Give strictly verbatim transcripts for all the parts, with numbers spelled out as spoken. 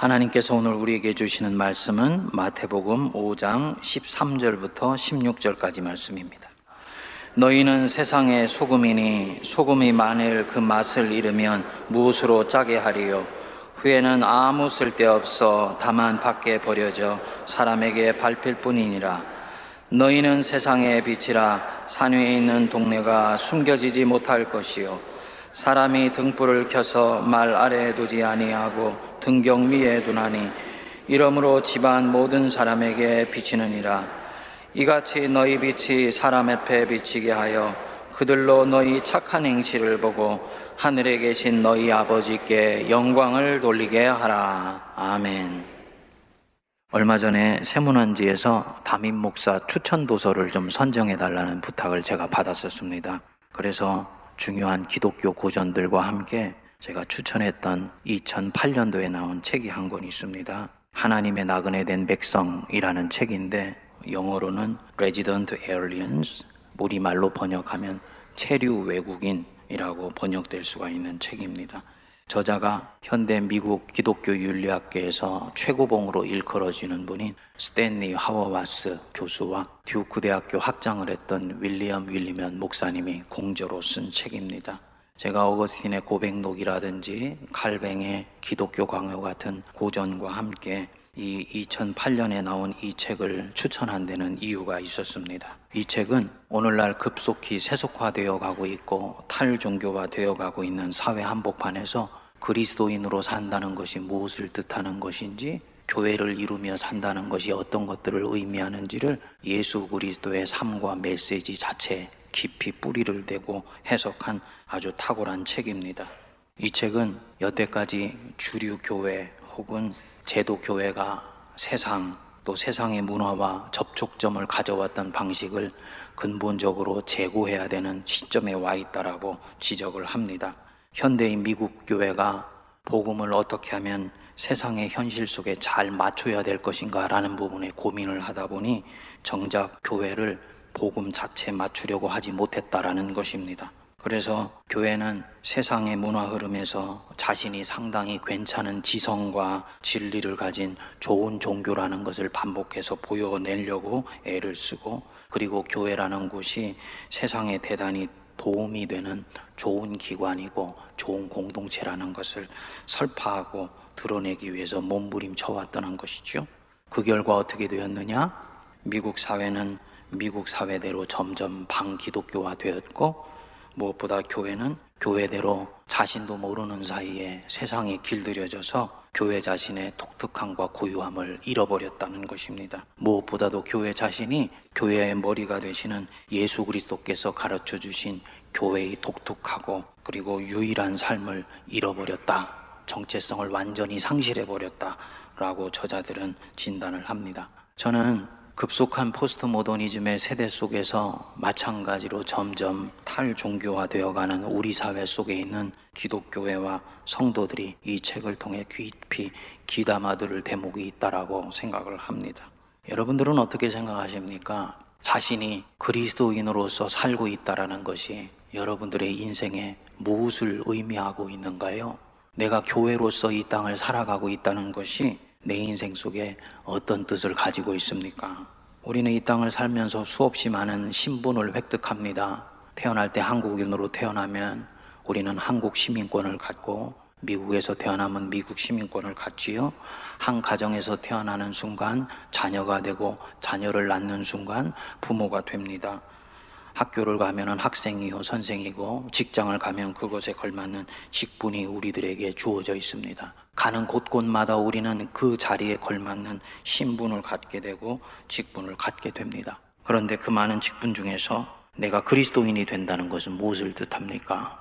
하나님께서 오늘 우리에게 주시는 말씀은 마태복음 오 장 십삼 절부터 십육 절까지 말씀입니다. 너희는 세상의 소금이니 소금이 만일 그 맛을 잃으면 무엇으로 짜게 하리요? 후에는 아무 쓸데없어 다만 밖에 버려져 사람에게 밟힐 뿐이니라. 너희는 세상의 빛이라. 산위에 있는 동네가 숨겨지지 못할 것이요, 사람이 등불을 켜서 말 아래에 두지 아니하고 등경 위에 두나니 이러므로 집안 모든 사람에게 비치느니라. 이같이 너희 빛이 사람 앞에 비치게 하여 그들로 너희 착한 행실을 보고 하늘에 계신 너희 아버지께 영광을 돌리게 하라. 아멘. 얼마 전에 세문안지에서 담임 목사 추천 도서를 좀 선정해 달라는 부탁을 제가 받았었습니다. 그래서 중요한 기독교 고전들과 함께 제가 추천했던 이천팔 년도에 나온 책이 한 권 있습니다. 하나님의 나그네 된 백성이라는 책인데, 영어로는 Resident Aliens, 우리말로 번역하면 체류 외국인이라고 번역될 수가 있는 책입니다. 저자가 현대 미국 기독교 윤리학계에서 최고봉으로 일컬어지는 분인 스탠리 하워와스 교수와 듀크 대학교 학장을 했던 윌리엄 윌리먼 목사님이 공저로 쓴 책입니다. 제가 어거스틴의 고백록이라든지 칼뱅의 기독교 강요 같은 고전과 함께 이 이천팔 년에 나온 이 책을 추천한 데는 이유가 있었습니다. 이 책은 오늘날 급속히 세속화되어 가고 있고 탈종교화 되어 가고 있는 사회 한복판에서 그리스도인으로 산다는 것이 무엇을 뜻하는 것인지, 교회를 이루며 산다는 것이 어떤 것들을 의미하는지를 예수 그리스도의 삶과 메시지 자체에 깊이 뿌리를 대고 해석한 아주 탁월한 책입니다. 이 책은 여태까지 주류 교회 혹은 제도 교회가 세상 또 세상의 문화와 접촉점을 가져왔던 방식을 근본적으로 재고해야 되는 시점에 와 있다라고 지적을 합니다. 현대인 미국 교회가 복음을 어떻게 하면 세상의 현실 속에 잘 맞춰야 될 것인가라는 부분에 고민을 하다 보니 정작 교회를 복음 자체에 맞추려고 하지 못했다라는 것입니다. 그래서 교회는 세상의 문화 흐름에서 자신이 상당히 괜찮은 지성과 진리를 가진 좋은 종교라는 것을 반복해서 보여내려고 애를 쓰고, 그리고 교회라는 곳이 세상에 대단히 도움이 되는 좋은 기관이고 좋은 공동체라는 것을 설파하고 드러내기 위해서 몸부림쳐왔다는 것이죠. 그 결과 어떻게 되었느냐? 미국 사회는 미국 사회대로 점점 반기독교화 되었고, 무엇보다 교회는 교회대로 자신도 모르는 사이에 세상에 길들여져서 교회 자신의 독특함과 고유함을 잃어버렸다는 것입니다. 무엇보다도 교회 자신이 교회의 머리가 되시는 예수 그리스도께서 가르쳐 주신 교회의 독특하고 그리고 유일한 삶을 잃어버렸다, 정체성을 완전히 상실해버렸다라고 저자들은 진단을 합니다. 저는 급속한 포스트 모더니즘의 세대 속에서 마찬가지로 점점 탈종교화 되어가는 우리 사회 속에 있는 기독교회와 성도들이 이 책을 통해 깊이 귀담아 들을 대목이 있다라고 생각을 합니다. 여러분들은 어떻게 생각하십니까? 자신이 그리스도인으로서 살고 있다라는 것이 여러분들의 인생에 무엇을 의미하고 있는가요? 내가 교회로서 이 땅을 살아가고 있다는 것이 내 인생 속에 어떤 뜻을 가지고 있습니까? 우리는 이 땅을 살면서 수없이 많은 신분을 획득합니다. 태어날 때 한국인으로 태어나면 우리는 한국 시민권을 갖고, 미국에서 태어나면 미국 시민권을 갖지요. 한 가정에서 태어나는 순간 자녀가 되고, 자녀를 낳는 순간 부모가 됩니다. 학교를 가면 학생이요 선생이고, 직장을 가면 그것에 걸맞는 직분이 우리들에게 주어져 있습니다. 가는 곳곳마다 우리는 그 자리에 걸맞는 신분을 갖게 되고 직분을 갖게 됩니다. 그런데 그 많은 직분 중에서 내가 그리스도인이 된다는 것은 무엇을 뜻합니까?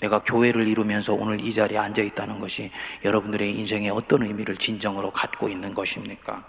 내가 교회를 이루면서 오늘 이 자리에 앉아 있다는 것이 여러분들의 인생에 어떤 의미를 진정으로 갖고 있는 것입니까?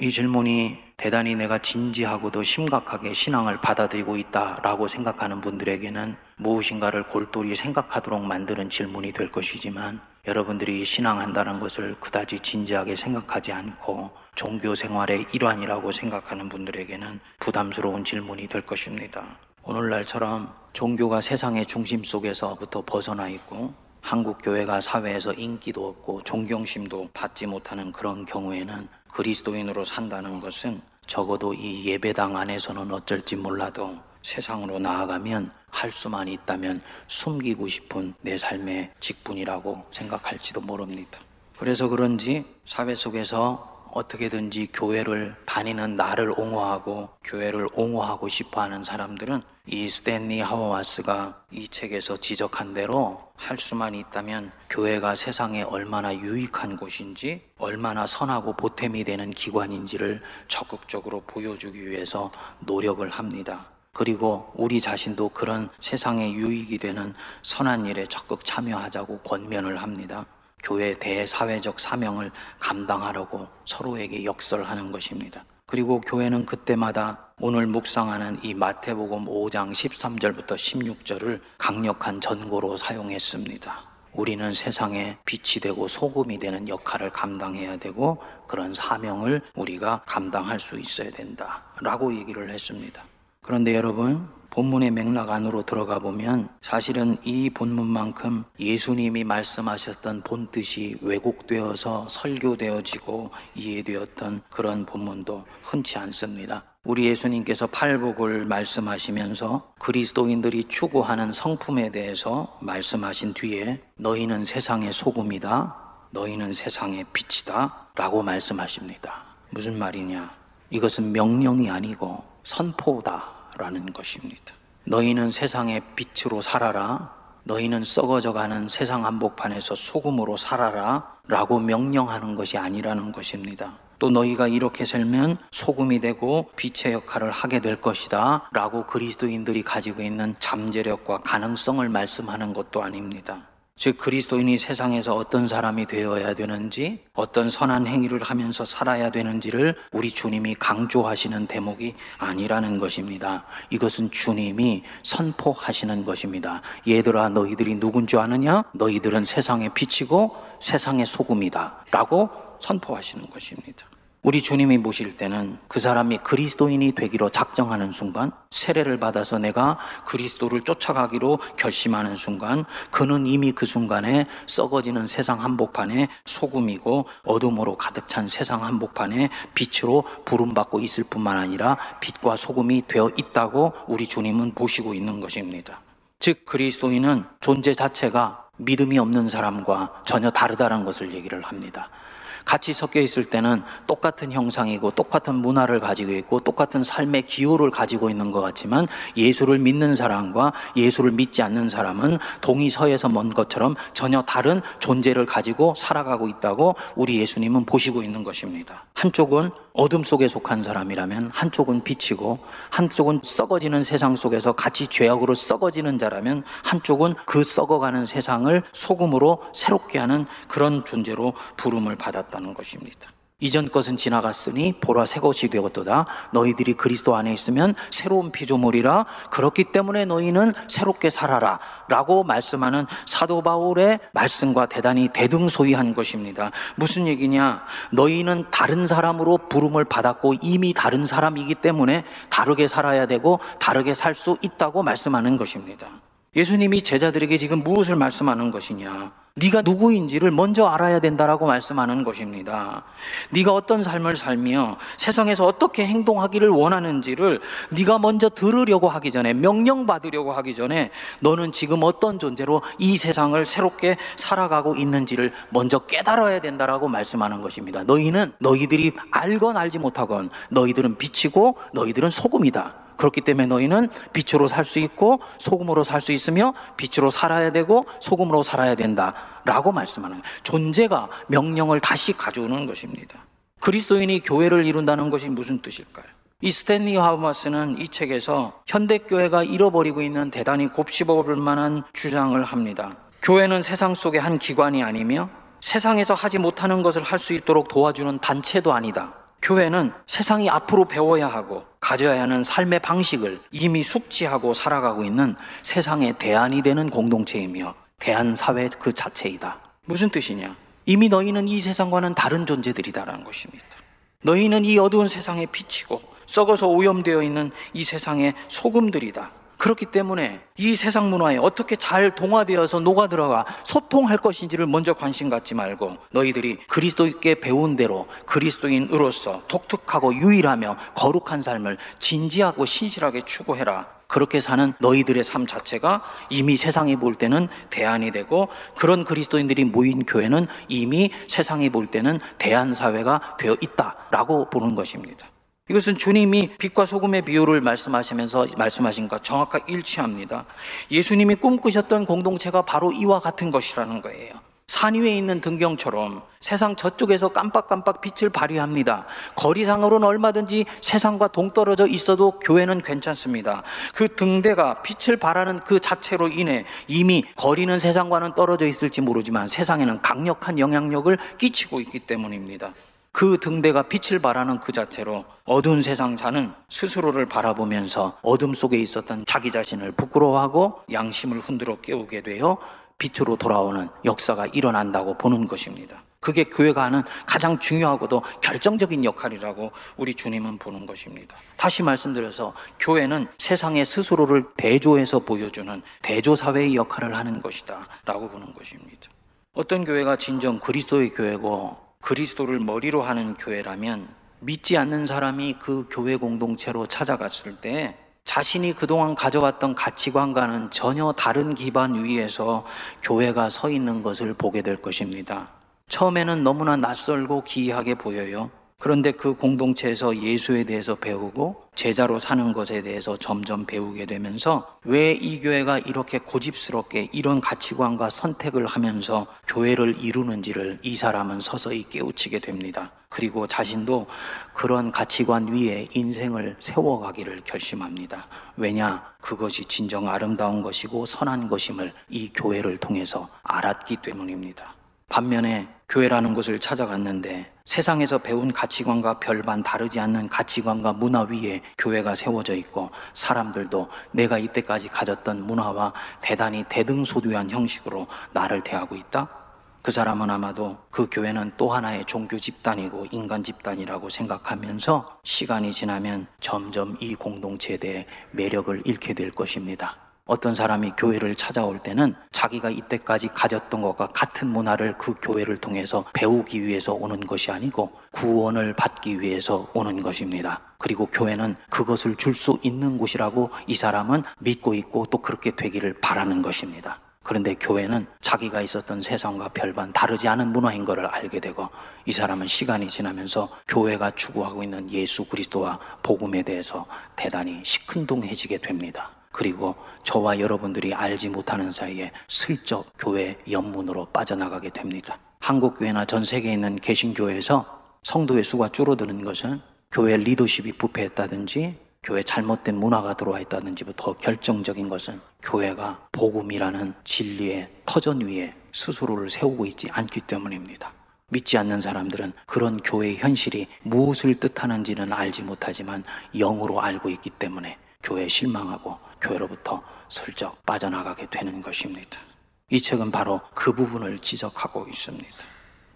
이 질문이 대단히 내가 진지하고도 심각하게 신앙을 받아들이고 있다라고 생각하는 분들에게는 무엇인가를 골똘히 생각하도록 만드는 질문이 될 것이지만, 여러분들이 신앙한다는 것을 그다지 진지하게 생각하지 않고 종교 생활의 일환이라고 생각하는 분들에게는 부담스러운 질문이 될 것입니다. 오늘날처럼 종교가 세상의 중심 속에서부터 벗어나 있고 한국 교회가 사회에서 인기도 없고 존경심도 받지 못하는 그런 경우에는 그리스도인으로 산다는 것은 적어도 이 예배당 안에서는 어쩔지 몰라도 세상으로 나아가면 할 수만 있다면 숨기고 싶은 내 삶의 직분이라고 생각할지도 모릅니다. 그래서 그런지 사회 속에서 어떻게든지 교회를 다니는 나를 옹호하고 교회를 옹호하고 싶어하는 사람들은 이 스탠리 하워와스가 이 책에서 지적한 대로 할 수만 있다면 교회가 세상에 얼마나 유익한 곳인지 얼마나 선하고 보탬이 되는 기관인지를 적극적으로 보여주기 위해서 노력을 합니다. 그리고 우리 자신도 그런 세상에 유익이 되는 선한 일에 적극 참여하자고 권면을 합니다. 교회 대사회적 사명을 감당하려고 서로에게 역설하는 것입니다. 그리고 교회는 그때마다 오늘 묵상하는 이 마태복음 오 장 십삼 절부터 십육 절을 강력한 전고로 사용했습니다. 우리는 세상에 빛이 되고 소금이 되는 역할을 감당해야 되고 그런 사명을 우리가 감당할 수 있어야 된다 라고 얘기를 했습니다. 그런데 여러분, 본문의 맥락 안으로 들어가 보면 사실은 이 본문만큼 예수님이 말씀하셨던 본뜻이 왜곡되어서 설교되어지고 이해되었던 그런 본문도 흔치 않습니다. 우리 예수님께서 팔복을 말씀하시면서 그리스도인들이 추구하는 성품에 대해서 말씀하신 뒤에 너희는 세상의 소금이다, 너희는 세상의 빛이다 라고 말씀하십니다. 무슨 말이냐? 이것은 명령이 아니고 선포다 라는 것입니다. 너희는 세상의 빛으로 살아라, 너희는 썩어져가는 세상 한복판에서 소금으로 살아라 라고 명령하는 것이 아니라는 것입니다. 또 너희가 이렇게 살면 소금이 되고 빛의 역할을 하게 될 것이다 라고 그리스도인들이 가지고 있는 잠재력과 가능성을 말씀하는 것도 아닙니다. 즉 그리스도인이 세상에서 어떤 사람이 되어야 되는지, 어떤 선한 행위를 하면서 살아야 되는지를 우리 주님이 강조하시는 대목이 아니라는 것입니다. 이것은 주님이 선포하시는 것입니다. 얘들아, 너희들이 누군 줄 아느냐? 너희들은 세상의 빛이고 세상의 소금이다 라고 선포하시는 것입니다. 우리 주님이 보실 때는 그 사람이 그리스도인이 되기로 작정하는 순간, 세례를 받아서 내가 그리스도를 쫓아가기로 결심하는 순간, 그는 이미 그 순간에 썩어지는 세상 한복판에 소금이고 어둠으로 가득 찬 세상 한복판에 빛으로 부름받고 있을 뿐만 아니라 빛과 소금이 되어 있다고 우리 주님은 보시고 있는 것입니다. 즉 그리스도인은 존재 자체가 믿음이 없는 사람과 전혀 다르다는 것을 얘기를 합니다. 같이 섞여 있을 때는 똑같은 형상이고 똑같은 문화를 가지고 있고 똑같은 삶의 기호를 가지고 있는 것 같지만 예수를 믿는 사람과 예수를 믿지 않는 사람은 동이 서에서 먼 것처럼 전혀 다른 존재를 가지고 살아가고 있다고 우리 예수님은 보시고 있는 것입니다. 한쪽은 어둠 속에 속한 사람이라면 한쪽은 빛이고, 한쪽은 썩어지는 세상 속에서 같이 죄악으로 썩어지는 자라면 한쪽은 그 썩어가는 세상을 소금으로 새롭게 하는 그런 존재로 부름을 받았다는 것입니다. 이전 것은 지나갔으니 보라 새 것이 되었도다. 너희들이 그리스도 안에 있으면 새로운 피조물이라. 그렇기 때문에 너희는 새롭게 살아라 라고 말씀하는 사도 바울의 말씀과 대단히 대등소이한 것입니다. 무슨 얘기냐? 너희는 다른 사람으로 부름을 받았고 이미 다른 사람이기 때문에 다르게 살아야 되고 다르게 살 수 있다고 말씀하는 것입니다. 예수님이 제자들에게 지금 무엇을 말씀하는 것이냐? 네가 누구인지를 먼저 알아야 된다라고 말씀하는 것입니다. 네가 어떤 삶을 살며 세상에서 어떻게 행동하기를 원하는지를 네가 먼저 들으려고 하기 전에, 명령받으려고 하기 전에 너는 지금 어떤 존재로 이 세상을 새롭게 살아가고 있는지를 먼저 깨달아야 된다라고 말씀하는 것입니다. 너희는 너희들이 알건 알지 못하건 너희들은 빛이고 너희들은 소금이다. 그렇기 때문에 너희는 빛으로 살 수 있고 소금으로 살 수 있으며 빛으로 살아야 되고 소금으로 살아야 된다 라고 말씀하는 거예요. 존재가 명령을 다시 가져오는 것입니다. 그리스도인이 교회를 이룬다는 것이 무슨 뜻일까요? 이 스탠리 하우마스는 이 책에서 현대교회가 잃어버리고 있는 대단히 곱씹어 볼 만한 주장을 합니다. 교회는 세상 속의 한 기관이 아니며 세상에서 하지 못하는 것을 할 수 있도록 도와주는 단체도 아니다. 교회는 세상이 앞으로 배워야 하고 가져야 하는 삶의 방식을 이미 숙지하고 살아가고 있는 세상의 대안이 되는 공동체이며 대안사회 그 자체이다. 무슨 뜻이냐? 이미 너희는 이 세상과는 다른 존재들이다라는 것입니다. 너희는 이 어두운 세상의 빛이고 썩어서 오염되어 있는 이 세상의 소금들이다. 그렇기 때문에 이 세상 문화에 어떻게 잘 동화되어서 녹아들어가 소통할 것인지를 먼저 관심 갖지 말고 너희들이 그리스도께 배운 대로 그리스도인으로서 독특하고 유일하며 거룩한 삶을 진지하고 신실하게 추구해라. 그렇게 사는 너희들의 삶 자체가 이미 세상이 볼 때는 대안이 되고, 그런 그리스도인들이 모인 교회는 이미 세상이 볼 때는 대안사회가 되어 있다라고 보는 것입니다. 이것은 주님이 빛과 소금의 비유를 말씀하시면서 말씀하신 것과 정확하게 일치합니다. 예수님이 꿈꾸셨던 공동체가 바로 이와 같은 것이라는 거예요. 산 위에 있는 등경처럼 세상 저쪽에서 깜빡깜빡 빛을 발휘합니다. 거리상으로는 얼마든지 세상과 동떨어져 있어도 교회는 괜찮습니다. 그 등대가 빛을 발하는 그 자체로 인해 이미 거리는 세상과는 떨어져 있을지 모르지만 세상에는 강력한 영향력을 끼치고 있기 때문입니다. 그 등대가 빛을 발하는 그 자체로 어두운 세상 사는 스스로를 바라보면서 어둠 속에 있었던 자기 자신을 부끄러워하고 양심을 흔들어 깨우게 되어 빛으로 돌아오는 역사가 일어난다고 보는 것입니다. 그게 교회가 하는 가장 중요하고도 결정적인 역할이라고 우리 주님은 보는 것입니다. 다시 말씀드려서 교회는 세상에 스스로를 대조해서 보여주는 대조사회의 역할을 하는 것이다 라고 보는 것입니다. 어떤 교회가 진정 그리스도의 교회고 그리스도를 머리로 하는 교회라면 믿지 않는 사람이 그 교회 공동체로 찾아갔을 때 자신이 그동안 가져왔던 가치관과는 전혀 다른 기반 위에서 교회가 서 있는 것을 보게 될 것입니다. 처음에는 너무나 낯설고 기이하게 보여요. 그런데 그 공동체에서 예수에 대해서 배우고 제자로 사는 것에 대해서 점점 배우게 되면서 왜 이 교회가 이렇게 고집스럽게 이런 가치관과 선택을 하면서 교회를 이루는지를 이 사람은 서서히 깨우치게 됩니다. 그리고 자신도 그런 가치관 위에 인생을 세워가기를 결심합니다. 왜냐? 그것이 진정 아름다운 것이고 선한 것임을 이 교회를 통해서 알았기 때문입니다. 반면에 교회라는 곳을 찾아갔는데 세상에서 배운 가치관과 별반 다르지 않는 가치관과 문화 위에 교회가 세워져 있고 사람들도 내가 이때까지 가졌던 문화와 대단히 대등소두한 형식으로 나를 대하고 있다? 그 사람은 아마도 그 교회는 또 하나의 종교 집단이고 인간 집단이라고 생각하면서 시간이 지나면 점점 이 공동체에 대해 매력을 잃게 될 것입니다. 어떤 사람이 교회를 찾아올 때는 자기가 이때까지 가졌던 것과 같은 문화를 그 교회를 통해서 배우기 위해서 오는 것이 아니고 구원을 받기 위해서 오는 것입니다. 그리고 교회는 그것을 줄 수 있는 곳이라고 이 사람은 믿고 있고 또 그렇게 되기를 바라는 것입니다. 그런데 교회는 자기가 있었던 세상과 별반 다르지 않은 문화인 것을 알게 되고 이 사람은 시간이 지나면서 교회가 추구하고 있는 예수 그리스도와 복음에 대해서 대단히 시큰둥해지게 됩니다. 그리고 저와 여러분들이 알지 못하는 사이에 슬쩍 교회 연문으로 빠져나가게 됩니다. 한국교회나 전 세계에 있는 개신교회에서 성도의 수가 줄어드는 것은 교회 리더십이 부패했다든지 교회 잘못된 문화가 들어와 있다든지부터 결정적인 것은 교회가 복음이라는 진리의 터전 위에 스스로를 세우고 있지 않기 때문입니다. 믿지 않는 사람들은 그런 교회의 현실이 무엇을 뜻하는지는 알지 못하지만 영으로 알고 있기 때문에 교회에 실망하고 교회로부터 슬쩍 빠져나가게 되는 것입니다. 이 책은 바로 그 부분을 지적하고 있습니다.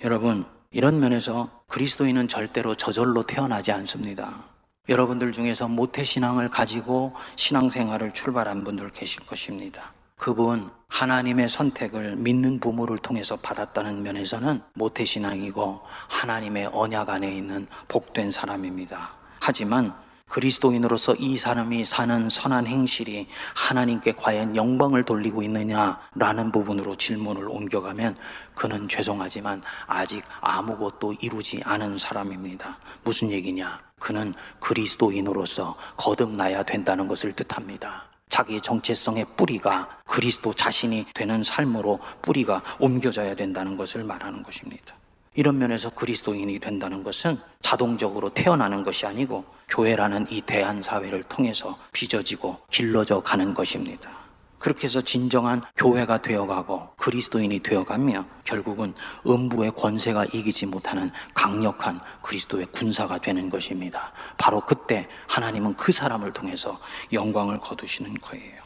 여러분, 이런 면에서 그리스도인은 절대로 저절로 태어나지 않습니다. 여러분들 중에서 모태신앙을 가지고 신앙생활을 출발한 분들 계실 것입니다. 그분 하나님의 선택을 믿는 부모를 통해서 받았다는 면에서는 모태신앙이고 하나님의 언약 안에 있는 복된 사람입니다. 하지만 그리스도인으로서 이 사람이 사는 선한 행실이 하나님께 과연 영광을 돌리고 있느냐라는 부분으로 질문을 옮겨가면 그는 죄송하지만 아직 아무것도 이루지 않은 사람입니다. 무슨 얘기냐? 그는 그리스도인으로서 거듭나야 된다는 것을 뜻합니다. 자기의 정체성의 뿌리가 그리스도 자신이 되는 삶으로 뿌리가 옮겨져야 된다는 것을 말하는 것입니다. 이런 면에서 그리스도인이 된다는 것은 자동적으로 태어나는 것이 아니고 교회라는 이 대한사회를 통해서 빚어지고 길러져 가는 것입니다. 그렇게 해서 진정한 교회가 되어가고 그리스도인이 되어가며 결국은 음부의 권세가 이기지 못하는 강력한 그리스도의 군사가 되는 것입니다. 바로 그때 하나님은 그 사람을 통해서 영광을 거두시는 거예요.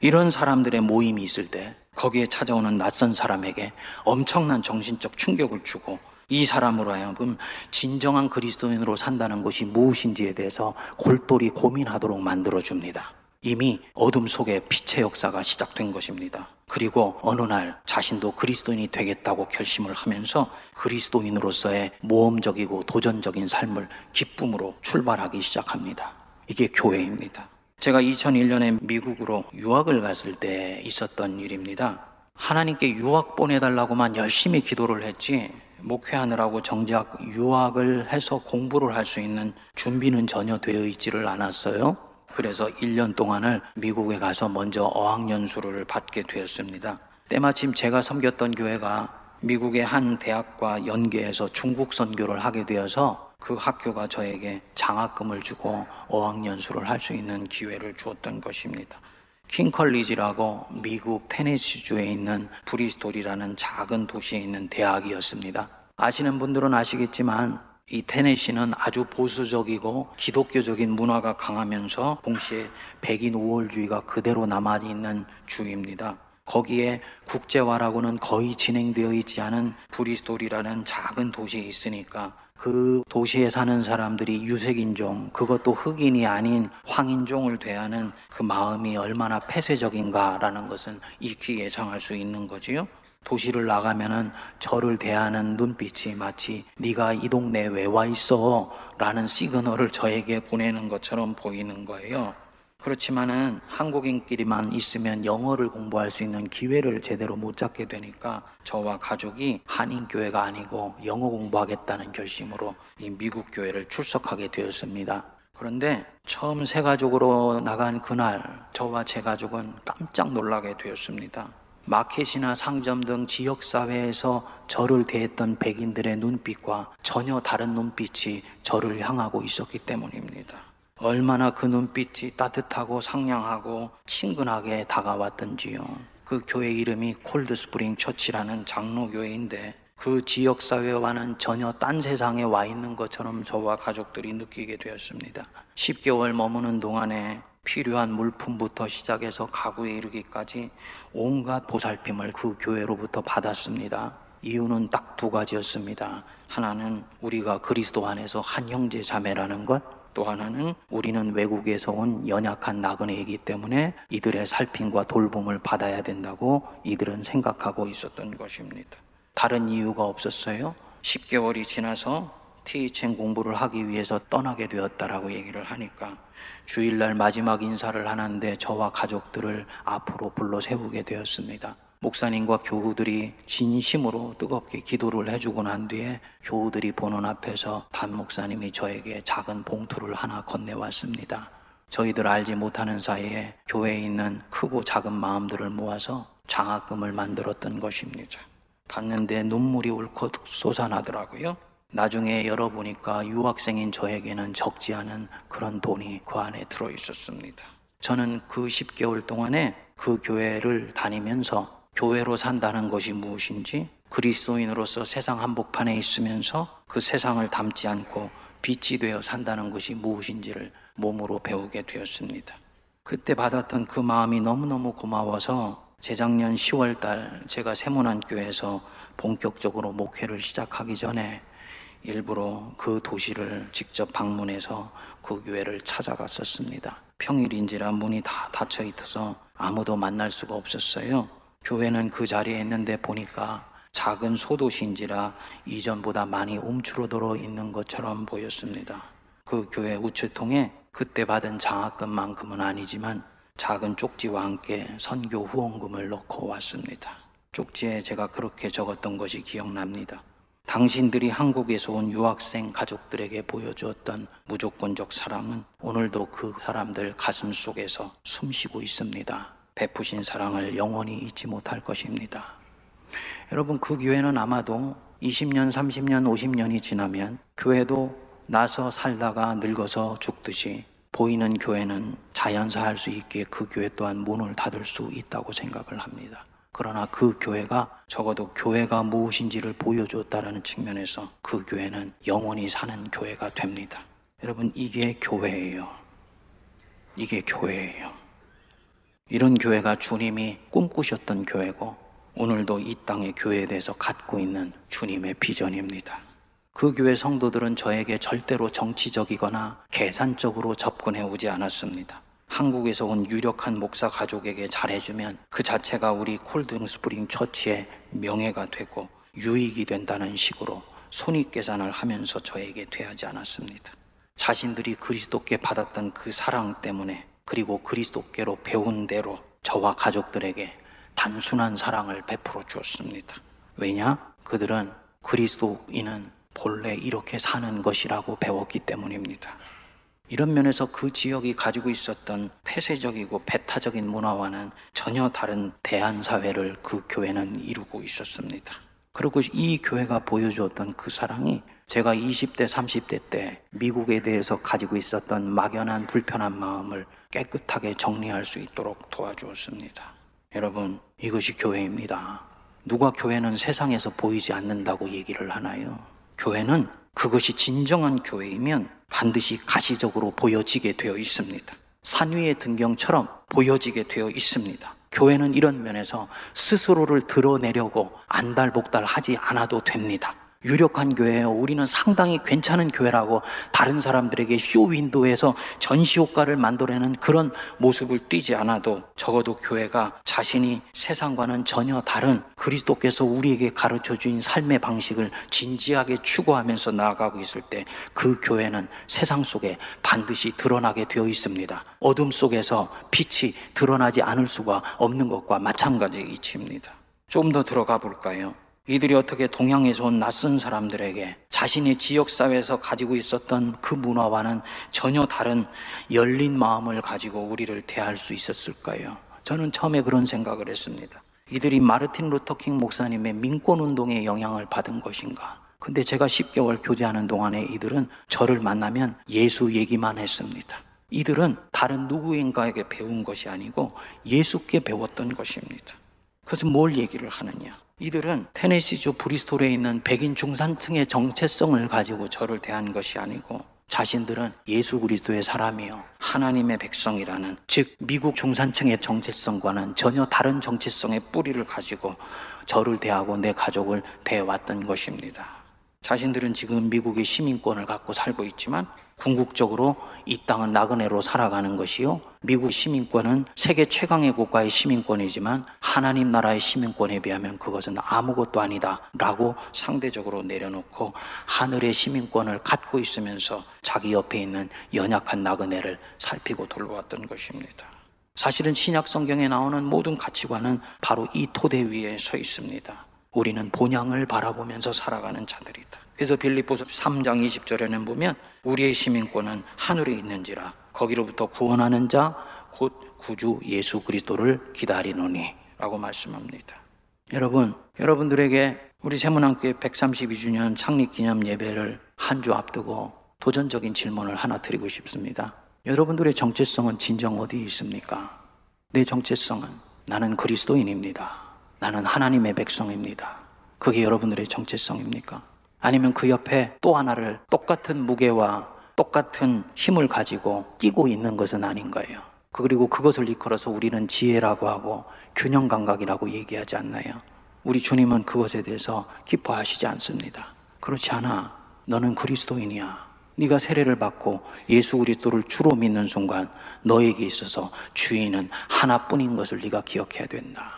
이런 사람들의 모임이 있을 때 거기에 찾아오는 낯선 사람에게 엄청난 정신적 충격을 주고 이 사람으로 하여금 진정한 그리스도인으로 산다는 것이 무엇인지에 대해서 골똘히 고민하도록 만들어줍니다. 이미 어둠 속의 빛의 역사가 시작된 것입니다. 그리고 어느 날 자신도 그리스도인이 되겠다고 결심을 하면서 그리스도인으로서의 모험적이고 도전적인 삶을 기쁨으로 출발하기 시작합니다. 이게 교회입니다. 제가 이천일 년에 미국으로 유학을 갔을 때 있었던 일입니다. 하나님께 유학 보내달라고만 열심히 기도를 했지 목회하느라고 정작 유학을 해서 공부를 할 수 있는 준비는 전혀 되어 있지를 않았어요. 그래서 일 년 동안을 미국에 가서 먼저 어학연수를 받게 되었습니다. 때마침 제가 섬겼던 교회가 미국의 한 대학과 연계해서 중국 선교를 하게 되어서 그 학교가 저에게 장학금을 주고 어학연수를 할 수 있는 기회를 주었던 것입니다. 킹컬리지라고 미국 테네시주에 있는 브리스톨이라는 작은 도시에 있는 대학이었습니다. 아시는 분들은 아시겠지만 이 테네시는 아주 보수적이고 기독교적인 문화가 강하면서 동시에 백인 우월주의가 그대로 남아있는 주입니다. 거기에 국제화라고는 거의 진행되어 있지 않은 브리스톨이라는 작은 도시에 있으니까 그 도시에 사는 사람들이 유색인종, 그것도 흑인이 아닌 황인종을 대하는 그 마음이 얼마나 폐쇄적인가라는 것은 익히 예상할 수 있는 거지요. 도시를 나가면은 저를 대하는 눈빛이 마치 네가 이 동네에 왜 와 있어? 라는 시그널을 저에게 보내는 것처럼 보이는 거예요. 그렇지만은 한국인끼리만 있으면 영어를 공부할 수 있는 기회를 제대로 못 잡게 되니까 저와 가족이 한인교회가 아니고 영어 공부하겠다는 결심으로 이 미국 교회를 출석하게 되었습니다. 그런데 처음 새 가족으로 나간 그날 저와 제 가족은 깜짝 놀라게 되었습니다. 마켓이나 상점 등 지역사회에서 저를 대했던 백인들의 눈빛과 전혀 다른 눈빛이 저를 향하고 있었기 때문입니다. 얼마나 그 눈빛이 따뜻하고 상냥하고 친근하게 다가왔던지요. 그 교회 이름이 콜드스프링 처치라는 장로교회인데 그 지역사회와는 전혀 딴 세상에 와 있는 것처럼 저와 가족들이 느끼게 되었습니다. 십 개월 머무는 동안에 필요한 물품부터 시작해서 가구에 이르기까지 온갖 보살핌을 그 교회로부터 받았습니다. 이유는 딱 두 가지였습니다. 하나는 우리가 그리스도 안에서 한 형제 자매라는 것, 또 하나는 우리는 외국에서 온 연약한 나그네이기 때문에 이들의 살핌과 돌봄을 받아야 된다고 이들은 생각하고 있었던 것입니다. 다른 이유가 없었어요. 십 개월이 지나서 티에이치엔 공부를 하기 위해서 떠나게 되었다라고 얘기를 하니까 주일날 마지막 인사를 하는데 저와 가족들을 앞으로 불러 세우게 되었습니다. 목사님과 교우들이 진심으로 뜨겁게 기도를 해주고 난 뒤에 교우들이 보는 앞에서 담 목사님이 저에게 작은 봉투를 하나 건네왔습니다. 저희들 알지 못하는 사이에 교회에 있는 크고 작은 마음들을 모아서 장학금을 만들었던 것입니다. 받는데 눈물이 울컥 솟아나더라고요. 나중에 열어보니까 유학생인 저에게는 적지 않은 그런 돈이 그 안에 들어있었습니다. 저는 그 십 개월 동안에 그 교회를 다니면서 교회로 산다는 것이 무엇인지, 그리스도인으로서 세상 한복판에 있으면서 그 세상을 닮지 않고 빛이 되어 산다는 것이 무엇인지를 몸으로 배우게 되었습니다. 그때 받았던 그 마음이 너무너무 고마워서 재작년 시월 달 제가 세문안 교회에서 본격적으로 목회를 시작하기 전에 일부러 그 도시를 직접 방문해서 그 교회를 찾아갔었습니다. 평일인지라 문이 다 닫혀 있어서 아무도 만날 수가 없었어요. 교회는 그 자리에 있는데 보니까 작은 소도시인지라 이전보다 많이 움츠러들어 있는 것처럼 보였습니다. 그 교회 우체통에 그때 받은 장학금만큼은 아니지만 작은 쪽지와 함께 선교 후원금을 넣고 왔습니다. 쪽지에 제가 그렇게 적었던 것이 기억납니다. 당신들이 한국에서 온 유학생 가족들에게 보여주었던 무조건적 사랑은 오늘도 그 사람들 가슴 속에서 숨쉬고 있습니다. 베푸신 사랑을 영원히 잊지 못할 것입니다. 여러분, 그 교회는 아마도 이십 년, 삼십 년, 오십 년이 지나면 교회도 나서 살다가 늙어서 죽듯이 보이는 교회는 자연사할 수 있기에 그 교회 또한 문을 닫을 수 있다고 생각을 합니다. 그러나 그 교회가 적어도 교회가 무엇인지를 보여줬다라는 측면에서 그 교회는 영원히 사는 교회가 됩니다. 여러분, 이게 교회예요. 이게 교회예요. 이런 교회가 주님이 꿈꾸셨던 교회고 오늘도 이 땅의 교회에 대해서 갖고 있는 주님의 비전입니다. 그 교회 성도들은 저에게 절대로 정치적이거나 계산적으로 접근해 오지 않았습니다. 한국에서 온 유력한 목사 가족에게 잘해주면 그 자체가 우리 콜드스프링 처치의 명예가 되고 유익이 된다는 식으로 손익계산을 하면서 저에게 되하지 않았습니다. 자신들이 그리스도께 받았던 그 사랑 때문에, 그리고 그리스도께로 배운 대로 저와 가족들에게 단순한 사랑을 베풀어 주었습니다. 왜냐? 그들은 그리스도인은 본래 이렇게 사는 것이라고 배웠기 때문입니다. 이런 면에서 그 지역이 가지고 있었던 폐쇄적이고 배타적인 문화와는 전혀 다른 대한사회를 그 교회는 이루고 있었습니다. 그리고 이 교회가 보여주었던 그 사랑이 제가 이십 대, 삼십 대 때 미국에 대해서 가지고 있었던 막연한 불편한 마음을 깨끗하게 정리할 수 있도록 도와주었습니다. 여러분, 이것이 교회입니다. 누가 교회는 세상에서 보이지 않는다고 얘기를 하나요? 교회는 그것이 진정한 교회이면 반드시 가시적으로 보여지게 되어 있습니다. 산 위의 등경처럼 보여지게 되어 있습니다. 교회는 이런 면에서 스스로를 드러내려고 안달복달 하지 않아도 됩니다. 유력한 교회예요. 우리는 상당히 괜찮은 교회라고 다른 사람들에게 쇼 윈도에서 전시 효과를 만들어내는 그런 모습을 띄지 않아도, 적어도 교회가 자신이 세상과는 전혀 다른 그리스도께서 우리에게 가르쳐 주신 삶의 방식을 진지하게 추구하면서 나아가고 있을 때 그 교회는 세상 속에 반드시 드러나게 되어 있습니다. 어둠 속에서 빛이 드러나지 않을 수가 없는 것과 마찬가지의 이치입니다. 좀 더 들어가 볼까요? 이들이 어떻게 동양에서 온 낯선 사람들에게 자신의 지역사회에서 가지고 있었던 그 문화와는 전혀 다른 열린 마음을 가지고 우리를 대할 수 있었을까요? 저는 처음에 그런 생각을 했습니다. 이들이 마르틴 루터킹 목사님의 민권운동의 영향을 받은 것인가? 근데 제가 십 개월 교제하는 동안에 이들은 저를 만나면 예수 얘기만 했습니다. 이들은 다른 누구인가에게 배운 것이 아니고 예수께 배웠던 것입니다. 그래서 뭘 얘기를 하느냐? 이들은 테네시주 브리스톨에 있는 백인 중산층의 정체성을 가지고 저를 대한 것이 아니고, 자신들은 예수 그리스도의 사람이요 하나님의 백성이라는, 즉 미국 중산층의 정체성과는 전혀 다른 정체성의 뿌리를 가지고 저를 대하고 내 가족을 대해왔던 것입니다. 자신들은 지금 미국의 시민권을 갖고 살고 있지만 궁극적으로 이 땅은 나그네로 살아가는 것이요, 미국 시민권은 세계 최강의 국가의 시민권이지만 하나님 나라의 시민권에 비하면 그것은 아무것도 아니다 라고 상대적으로 내려놓고, 하늘의 시민권을 갖고 있으면서 자기 옆에 있는 연약한 나그네를 살피고 돌보았던 것입니다. 사실은 신약 성경에 나오는 모든 가치관은 바로 이 토대 위에 서 있습니다. 우리는 본향을 바라보면서 살아가는 자들이다. 그래서 빌립보서 삼 장 이십 절에는 보면, 우리의 시민권은 하늘에 있는지라 거기로부터 구원하는 자 곧 구주 예수 그리스도를 기다리노니 라고 말씀합니다. 여러분, 여러분들에게 우리 세문학교의 백삼십이 주년 창립기념 예배를 한 주 앞두고 도전적인 질문을 하나 드리고 싶습니다. 여러분들의 정체성은 진정 어디에 있습니까? 내 정체성은 나는 그리스도인입니다. 나는 하나님의 백성입니다. 그게 여러분들의 정체성입니까? 아니면 그 옆에 또 하나를 똑같은 무게와 똑같은 힘을 가지고 끼고 있는 것은 아닌 거예요. 그리고 그것을 이끌어서 우리는 지혜라고 하고 균형감각이라고 얘기하지 않나요? 우리 주님은 그것에 대해서 기뻐하시지 않습니다. 그렇지 않아. 너는 그리스도인이야. 네가 세례를 받고 예수 그리스도를 주로 믿는 순간 너에게 있어서 주인은 하나뿐인 것을 네가 기억해야 된다.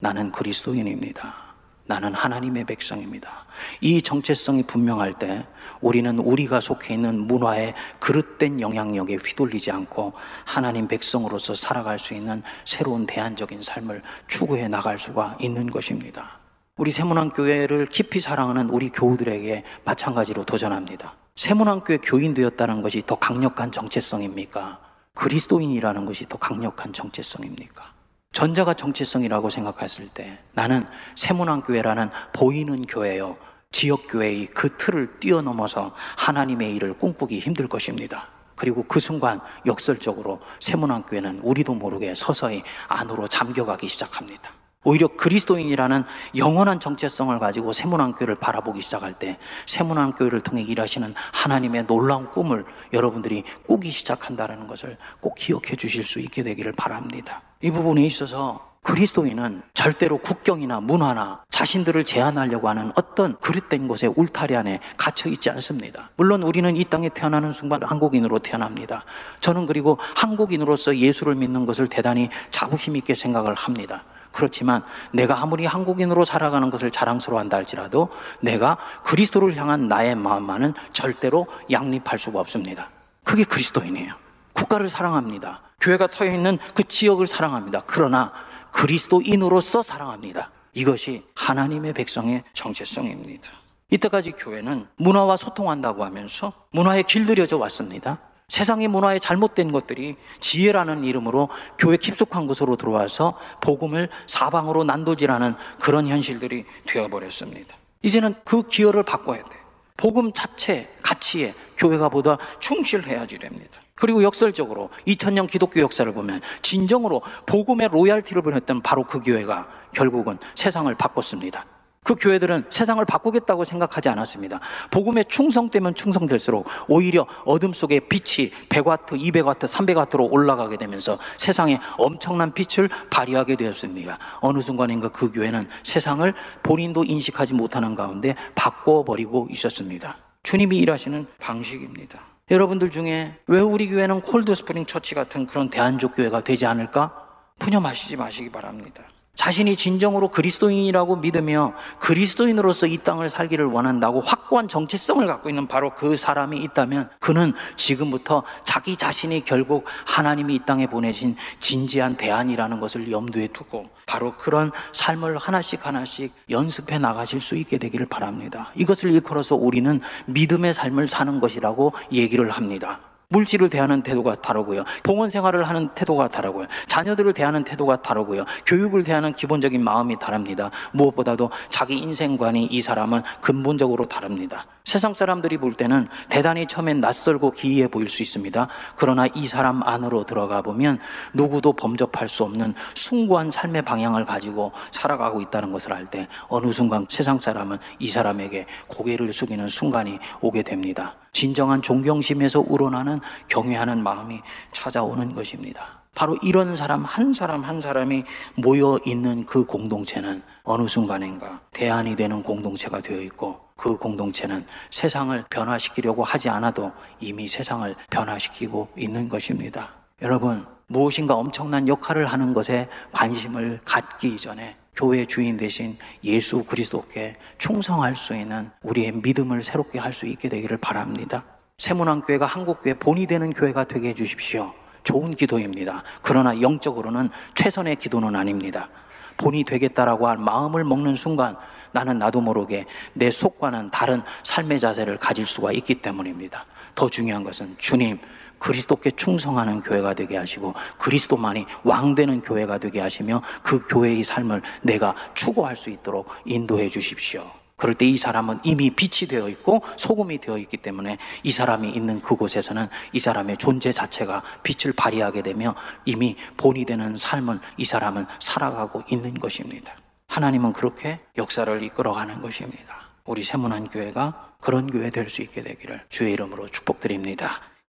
나는 그리스도인입니다. 나는 하나님의 백성입니다. 이 정체성이 분명할 때 우리는 우리가 속해 있는 문화의 그릇된 영향력에 휘둘리지 않고 하나님 백성으로서 살아갈 수 있는 새로운 대안적인 삶을 추구해 나갈 수가 있는 것입니다. 우리 세문안교회를 깊이 사랑하는 우리 교우들에게 마찬가지로 도전합니다. 세문안교회 교인 되었다는 것이 더 강력한 정체성입니까? 그리스도인이라는 것이 더 강력한 정체성입니까? 전자가 정체성이라고 생각했을 때 나는 세문안교회라는 보이는 교회요, 지역교회의 그 틀을 뛰어넘어서 하나님의 일을 꿈꾸기 힘들 것입니다. 그리고 그 순간 역설적으로 세문안교회는 우리도 모르게 서서히 안으로 잠겨가기 시작합니다. 오히려 그리스도인이라는 영원한 정체성을 가지고 세문안교회를 바라보기 시작할 때 세문안교회를 통해 일하시는 하나님의 놀라운 꿈을 여러분들이 꾸기 시작한다는 것을 꼭 기억해 주실 수 있게 되기를 바랍니다. 이 부분에 있어서 그리스도인은 절대로 국경이나 문화나 자신들을 제한하려고 하는 어떤 그릇된 것의 울타리 안에 갇혀있지 않습니다. 물론 우리는 이 땅에 태어나는 순간 한국인으로 태어납니다. 저는 그리고 한국인으로서 예수를 믿는 것을 대단히 자부심 있게 생각을 합니다. 그렇지만 내가 아무리 한국인으로 살아가는 것을 자랑스러워한다 할지라도 내가 그리스도를 향한 나의 마음만은 절대로 양립할 수가 없습니다. 그게 그리스도인이에요. 국가를 사랑합니다. 교회가 터여있는 그 지역을 사랑합니다. 그러나 그리스도인으로서 사랑합니다. 이것이 하나님의 백성의 정체성입니다. 이때까지 교회는 문화와 소통한다고 하면서 문화에 길들여져 왔습니다. 세상의 문화에 잘못된 것들이 지혜라는 이름으로 교회 깊숙한 곳으로 들어와서 복음을 사방으로 난도질하는 그런 현실들이 되어버렸습니다. 이제는 그 기여를 바꿔야 돼요. 복음 자체, 가치에 교회가 보다 충실해야지 됩니다. 그리고 역설적으로 이천 년 기독교 역사를 보면 진정으로 복음의 로얄티를 보냈던 바로 그 교회가 결국은 세상을 바꿨습니다. 그 교회들은 세상을 바꾸겠다고 생각하지 않았습니다. 복음에 충성되면 충성될수록 오히려 어둠 속에 빛이 백 와트, 이백 와트, 삼백 와트로 올라가게 되면서 세상에 엄청난 빛을 발휘하게 되었습니다. 어느 순간인가 그 교회는 세상을 본인도 인식하지 못하는 가운데 바꿔버리고 있었습니다. 주님이 일하시는 방식입니다. 여러분들 중에 왜 우리 교회는 콜드스프링 처치 같은 그런 대안족 교회가 되지 않을까? 분념하시지 마시기 바랍니다. 자신이 진정으로 그리스도인이라고 믿으며 그리스도인으로서 이 땅을 살기를 원한다고 확고한 정체성을 갖고 있는 바로 그 사람이 있다면 그는 지금부터 자기 자신이 결국 하나님이 이 땅에 보내신 진지한 대안이라는 것을 염두에 두고 바로 그런 삶을 하나씩 하나씩 연습해 나가실 수 있게 되기를 바랍니다. 이것을 일컬어서 우리는 믿음의 삶을 사는 것이라고 얘기를 합니다. 물질을 대하는 태도가 다르고요, 봉헌 생활을 하는 태도가 다르고요, 자녀들을 대하는 태도가 다르고요, 교육을 대하는 기본적인 마음이 다릅니다. 무엇보다도 자기 인생관이 이 사람은 근본적으로 다릅니다. 세상 사람들이 볼 때는 대단히 처음엔 낯설고 기이해 보일 수 있습니다. 그러나 이 사람 안으로 들어가 보면 누구도 범접할 수 없는 숭고한 삶의 방향을 가지고 살아가고 있다는 것을 알 때 어느 순간 세상 사람은 이 사람에게 고개를 숙이는 순간이 오게 됩니다. 진정한 존경심에서 우러나는 경외하는 마음이 찾아오는 것입니다. 바로 이런 사람 한 사람 한 사람이 모여 있는 그 공동체는 어느 순간인가 대안이 되는 공동체가 되어 있고 그 공동체는 세상을 변화시키려고 하지 않아도 이미 세상을 변화시키고 있는 것입니다. 여러분, 무엇인가 엄청난 역할을 하는 것에 관심을 갖기 이전에 교회의 주인 되신 예수 그리스도께 충성할 수 있는 우리의 믿음을 새롭게 할 수 있게 되기를 바랍니다. 세문안교회가 한국교회 본이 되는 교회가 되게 해주십시오. 좋은 기도입니다. 그러나 영적으로는 최선의 기도는 아닙니다. 본이 되겠다라고 할 마음을 먹는 순간 나는 나도 모르게 내 속과는 다른 삶의 자세를 가질 수가 있기 때문입니다. 더 중요한 것은 주님 그리스도께 충성하는 교회가 되게 하시고 그리스도만이 왕되는 교회가 되게 하시며 그 교회의 삶을 내가 추구할 수 있도록 인도해 주십시오. 그럴 때 이 사람은 이미 빛이 되어 있고 소금이 되어 있기 때문에 이 사람이 있는 그곳에서는 이 사람의 존재 자체가 빛을 발휘하게 되며 이미 본이 되는 삶을 이 사람은 살아가고 있는 것입니다. 하나님은 그렇게 역사를 이끌어가는 것입니다. 우리 세문안교회가 그런 교회 될 수 있게 되기를 주의 이름으로 축복드립니다.